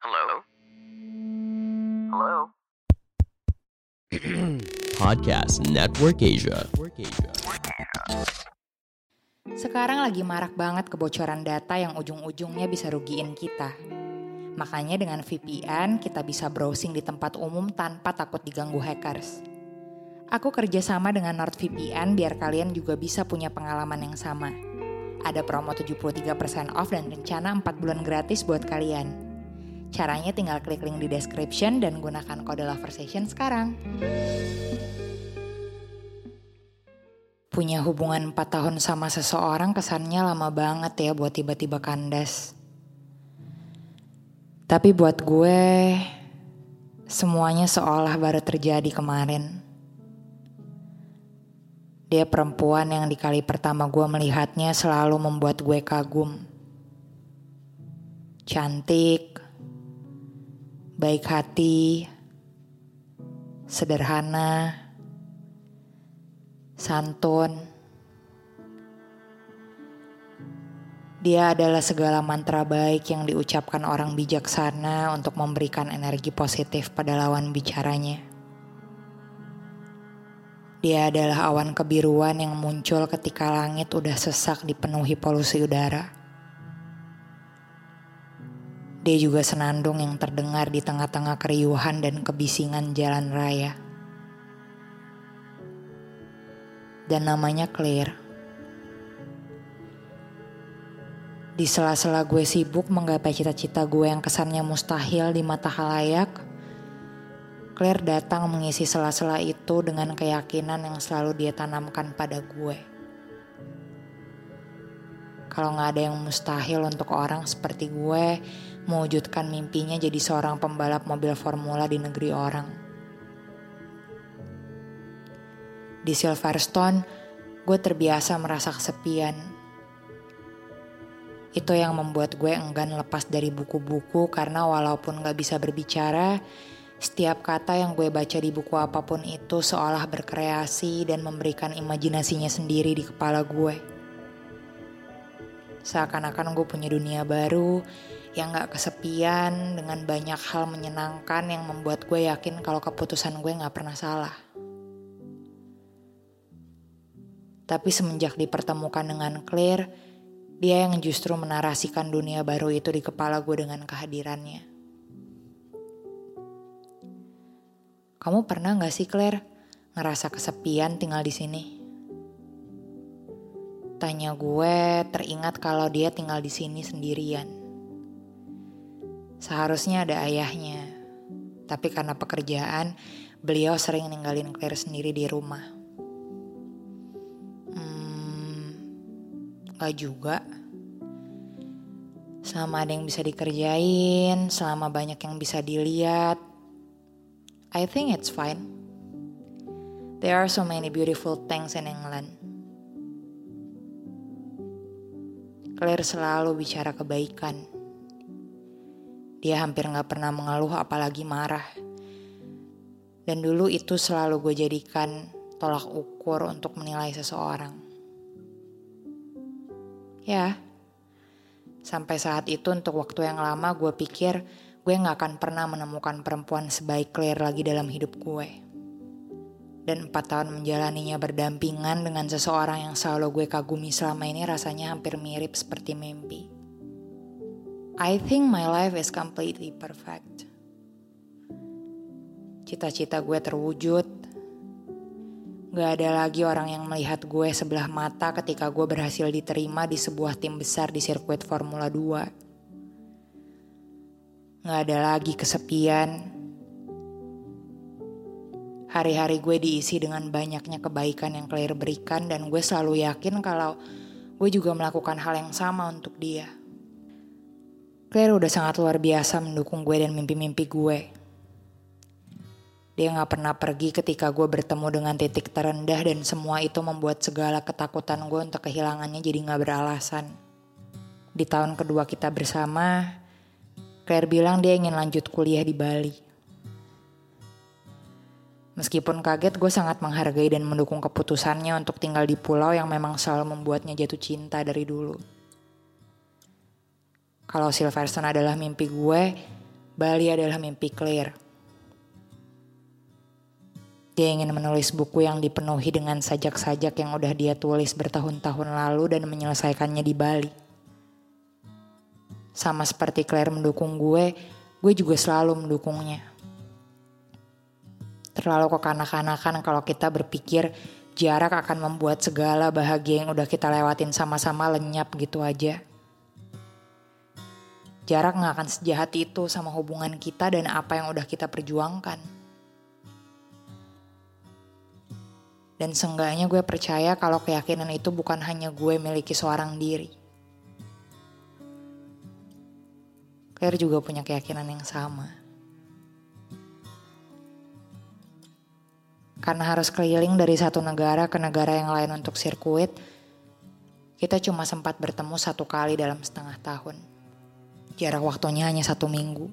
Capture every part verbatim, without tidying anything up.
Hello? Hello? Podcast Network Asia. Sekarang lagi marak banget kebocoran data yang ujung-ujungnya bisa rugiin kita. Makanya dengan V P N kita bisa browsing di tempat umum tanpa takut diganggu hackers. Aku kerjasama dengan NordVPN biar kalian juga bisa punya pengalaman yang sama. Ada promo tujuh puluh tiga persen off dan rencana empat bulan gratis buat kalian. Caranya tinggal klik link di description dan gunakan kode LOVERSATION sekarang. Punya hubungan empat tahun sama seseorang kesannya lama banget ya buat tiba-tiba kandas. Tapi buat gue, semuanya seolah baru terjadi kemarin. Dia perempuan yang di kali pertama gue melihatnya selalu membuat gue kagum. Cantik, baik hati, sederhana, santun. Dia adalah segala mantra baik yang diucapkan orang bijaksana untuk memberikan energi positif pada lawan bicaranya. Dia adalah awan kebiruan yang muncul ketika langit udah sesak dipenuhi polusi udara. Dia juga senandung yang terdengar di tengah-tengah keriuhan dan kebisingan jalan raya. Dan namanya Claire. Di sela-sela gue sibuk menggapai cita-cita gue yang kesannya mustahil di mata khalayak, Claire datang mengisi sela-sela itu dengan keyakinan yang selalu dia tanamkan pada gue. Kalau gak ada yang mustahil untuk orang seperti gue, mewujudkan mimpinya jadi seorang pembalap mobil formula di negeri orang. Di Silverstone, gue terbiasa merasa kesepian. Itu yang membuat gue enggan lepas dari buku-buku karena walaupun gak bisa berbicara, setiap kata yang gue baca di buku apapun itu seolah berkreasi dan memberikan imajinasinya sendiri di kepala gue. Seakan-akan gue punya dunia baru yang gak kesepian dengan banyak hal menyenangkan yang membuat gue yakin kalau keputusan gue gak pernah salah. Tapi semenjak dipertemukan dengan Claire, dia yang justru menarasikan dunia baru itu di kepala gue dengan kehadirannya. Kamu pernah gak sih Claire ngerasa kesepian tinggal di sini? Tanya gue teringat kalau dia tinggal di sini sendirian. Seharusnya ada ayahnya, tapi karena pekerjaan, beliau sering ninggalin Claire sendiri di rumah. Hmm, gak juga. Selama ada yang bisa dikerjain, selama banyak yang bisa dilihat, I think it's fine. There are so many beautiful things in England. Claire selalu bicara kebaikan. Dia hampir gak pernah mengeluh apalagi marah. Dan dulu itu selalu gue jadikan tolak ukur untuk menilai seseorang. Ya, sampai saat itu untuk waktu yang lama gue pikir gue gak akan pernah menemukan perempuan sebaik Claire lagi dalam hidup gue. Dan empat tahun menjalaninya berdampingan dengan seseorang yang selalu gue kagumi selama ini rasanya hampir mirip seperti mimpi. I think my life is completely perfect. Cita-cita gue terwujud. Gak ada lagi orang yang melihat gue sebelah mata ketika gue berhasil diterima di sebuah tim besar di sirkuit Formula dua. Gak ada lagi kesepian. Hari-hari gue diisi dengan banyaknya kebaikan yang Claire berikan dan gue selalu yakin kalau gue juga melakukan hal yang sama untuk dia. Claire udah sangat luar biasa mendukung gue dan mimpi-mimpi gue. Dia gak pernah pergi ketika gue bertemu dengan titik terendah dan semua itu membuat segala ketakutan gue untuk kehilangannya jadi gak beralasan. Di tahun kedua kita bersama, Claire bilang dia ingin lanjut kuliah di Bali. Meskipun kaget, gue sangat menghargai dan mendukung keputusannya untuk tinggal di pulau yang memang selalu membuatnya jatuh cinta dari dulu. Kalau Silverstone adalah mimpi gue, Bali adalah mimpi Claire. Dia ingin menulis buku yang dipenuhi dengan sajak-sajak yang udah dia tulis bertahun-tahun lalu dan menyelesaikannya di Bali. Sama seperti Claire mendukung gue, gue juga selalu mendukungnya. Terlalu kekanak-kanakan kalau kita berpikir jarak akan membuat segala bahagia yang udah kita lewatin sama-sama lenyap gitu aja. Jarak gak akan sejahat itu sama hubungan kita dan apa yang udah kita perjuangkan. Dan seenggaknya gue percaya kalau keyakinan itu bukan hanya gue miliki seorang diri. Claire juga punya keyakinan yang sama. Karena harus keliling dari satu negara ke negara yang lain untuk sirkuit, kita cuma sempat bertemu satu kali dalam setengah tahun. Jarak waktunya hanya satu minggu.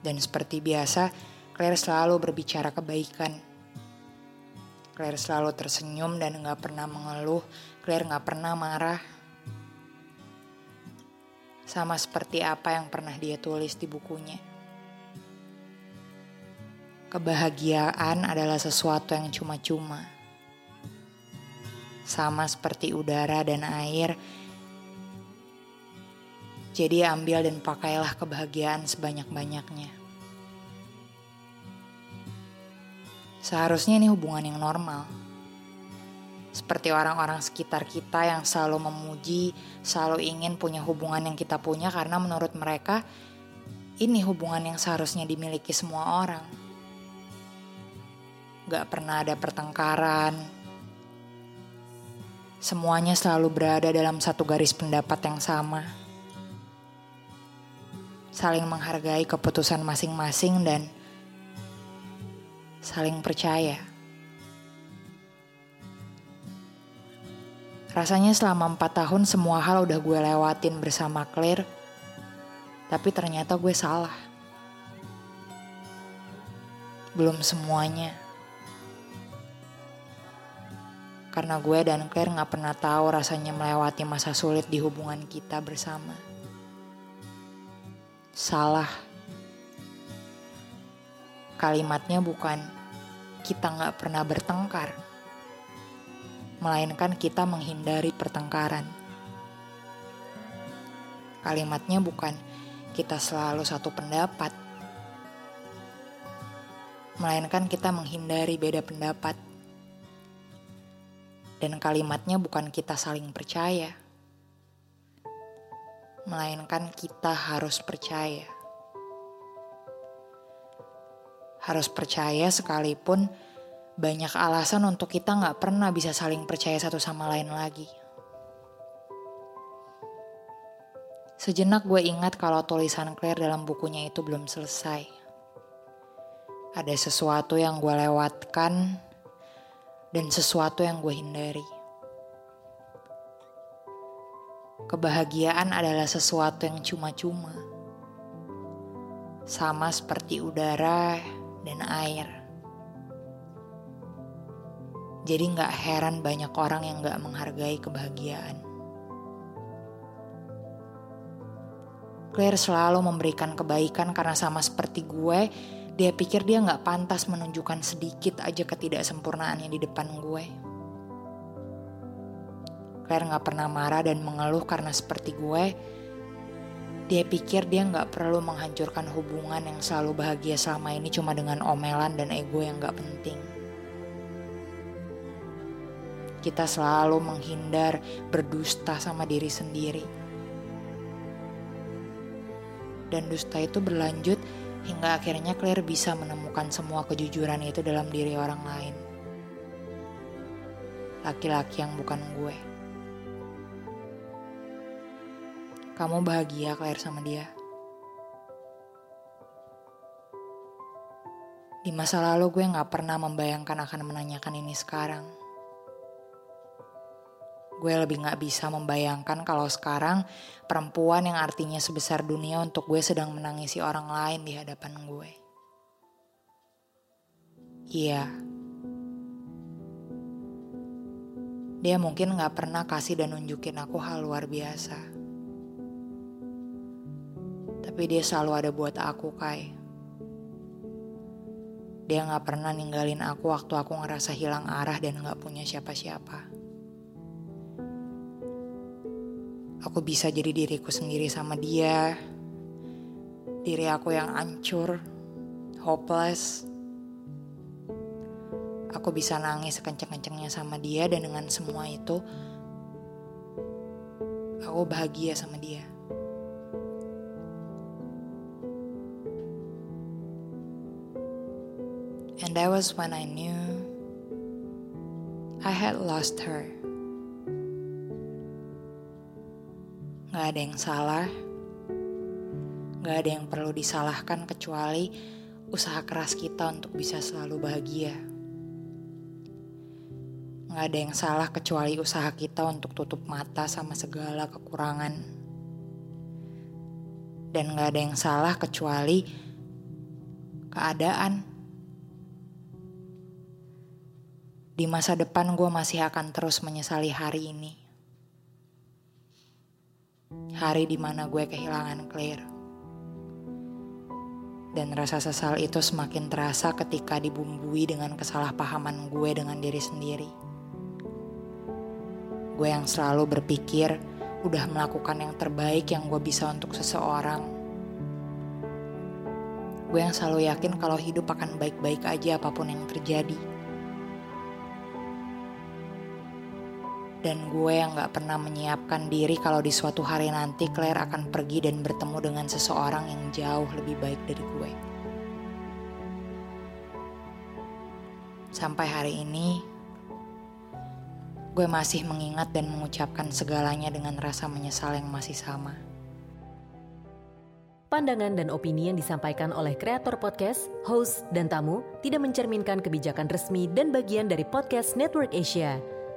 Dan seperti biasa, Claire selalu berbicara kebaikan. Claire selalu tersenyum dan gak pernah mengeluh. Claire gak pernah marah. Sama seperti apa yang pernah dia tulis di bukunya. Kebahagiaan adalah sesuatu yang cuma-cuma. Sama seperti udara dan air. Jadi ambil dan pakailah kebahagiaan sebanyak-banyaknya. Seharusnya ini hubungan yang normal. Seperti orang-orang sekitar kita yang selalu memuji, selalu ingin punya hubungan yang kita punya karena menurut mereka, ini hubungan yang seharusnya dimiliki semua orang. Gak pernah ada pertengkaran. Semuanya selalu berada dalam satu garis pendapat yang sama. Saling menghargai keputusan masing-masing dan saling percaya. Rasanya selama empat tahun semua hal udah gue lewatin bersama Claire, tapi ternyata gue salah. Belum semuanya. Karena gue dan Claire gak pernah tahu rasanya melewati masa sulit di hubungan kita bersama. Salah. Kalimatnya bukan kita gak pernah bertengkar, melainkan kita menghindari pertengkaran. Kalimatnya bukan kita selalu satu pendapat, melainkan kita menghindari beda pendapat. Dan kalimatnya bukan kita saling percaya, melainkan kita harus percaya. Harus percaya sekalipun banyak alasan untuk kita gak pernah bisa saling percaya satu sama lain lagi. Sejenak gue ingat kalau tulisan Claire dalam bukunya itu belum selesai. Ada sesuatu yang gue lewatkan dan sesuatu yang gue hindari. Kebahagiaan adalah sesuatu yang cuma-cuma. Sama seperti udara dan air. Jadi gak heran banyak orang yang gak menghargai kebahagiaan. Claire selalu memberikan kebaikan karena sama seperti gue, dia pikir dia gak pantas menunjukkan sedikit aja ketidaksempurnaannya di depan gue. Claire gak pernah marah dan mengeluh karena seperti gue, dia pikir dia gak perlu menghancurkan hubungan yang selalu bahagia selama ini cuma dengan omelan dan ego yang gak penting. Kita selalu menghindar, berdusta sama diri sendiri. Dan dusta itu berlanjut hingga akhirnya Claire bisa menemukan semua kejujuran itu dalam diri orang lain. Laki-laki yang bukan gue. Kamu bahagia Claire sama dia. Di masa lalu gue gak pernah membayangkan akan menanyakan ini sekarang. Gue lebih gak bisa membayangkan kalau sekarang perempuan yang artinya sebesar dunia untuk gue sedang menangisi orang lain di hadapan gue. Iya. Dia mungkin gak pernah kasih dan nunjukin aku hal luar biasa. Tapi dia selalu ada buat aku, Kai. Dia gak pernah ninggalin aku waktu aku ngerasa hilang arah dan gak punya siapa-siapa. Aku bisa jadi diriku sendiri sama dia. Diri aku yang hancur, hopeless. Aku bisa nangis sekenceng-kencengnya sama dia dan dengan semua itu, aku bahagia sama dia. And that was when I knew I had lost her. Gak ada yang salah. Gak ada yang perlu disalahkan kecuali usaha keras kita untuk bisa selalu bahagia. Gak ada yang salah kecuali usaha kita untuk tutup mata sama segala kekurangan. Dan gak ada yang salah kecuali keadaan. Di masa depan gue masih akan terus menyesali hari ini. Hari di mana gue kehilangan Claire. Dan rasa sesal itu semakin terasa ketika dibumbui dengan kesalahpahaman gue dengan diri sendiri. Gue yang selalu berpikir udah melakukan yang terbaik yang gue bisa untuk seseorang. Gue yang selalu yakin kalau hidup akan baik-baik aja apapun yang terjadi. Dan gue yang gak pernah menyiapkan diri kalau di suatu hari nanti Claire akan pergi dan bertemu dengan seseorang yang jauh lebih baik dari gue. Sampai hari ini, gue masih mengingat dan mengucapkan segalanya dengan rasa menyesal yang masih sama. Pandangan dan opini yang disampaikan oleh kreator podcast, host, dan tamu tidak mencerminkan kebijakan resmi dan bagian dari podcast Network Asia.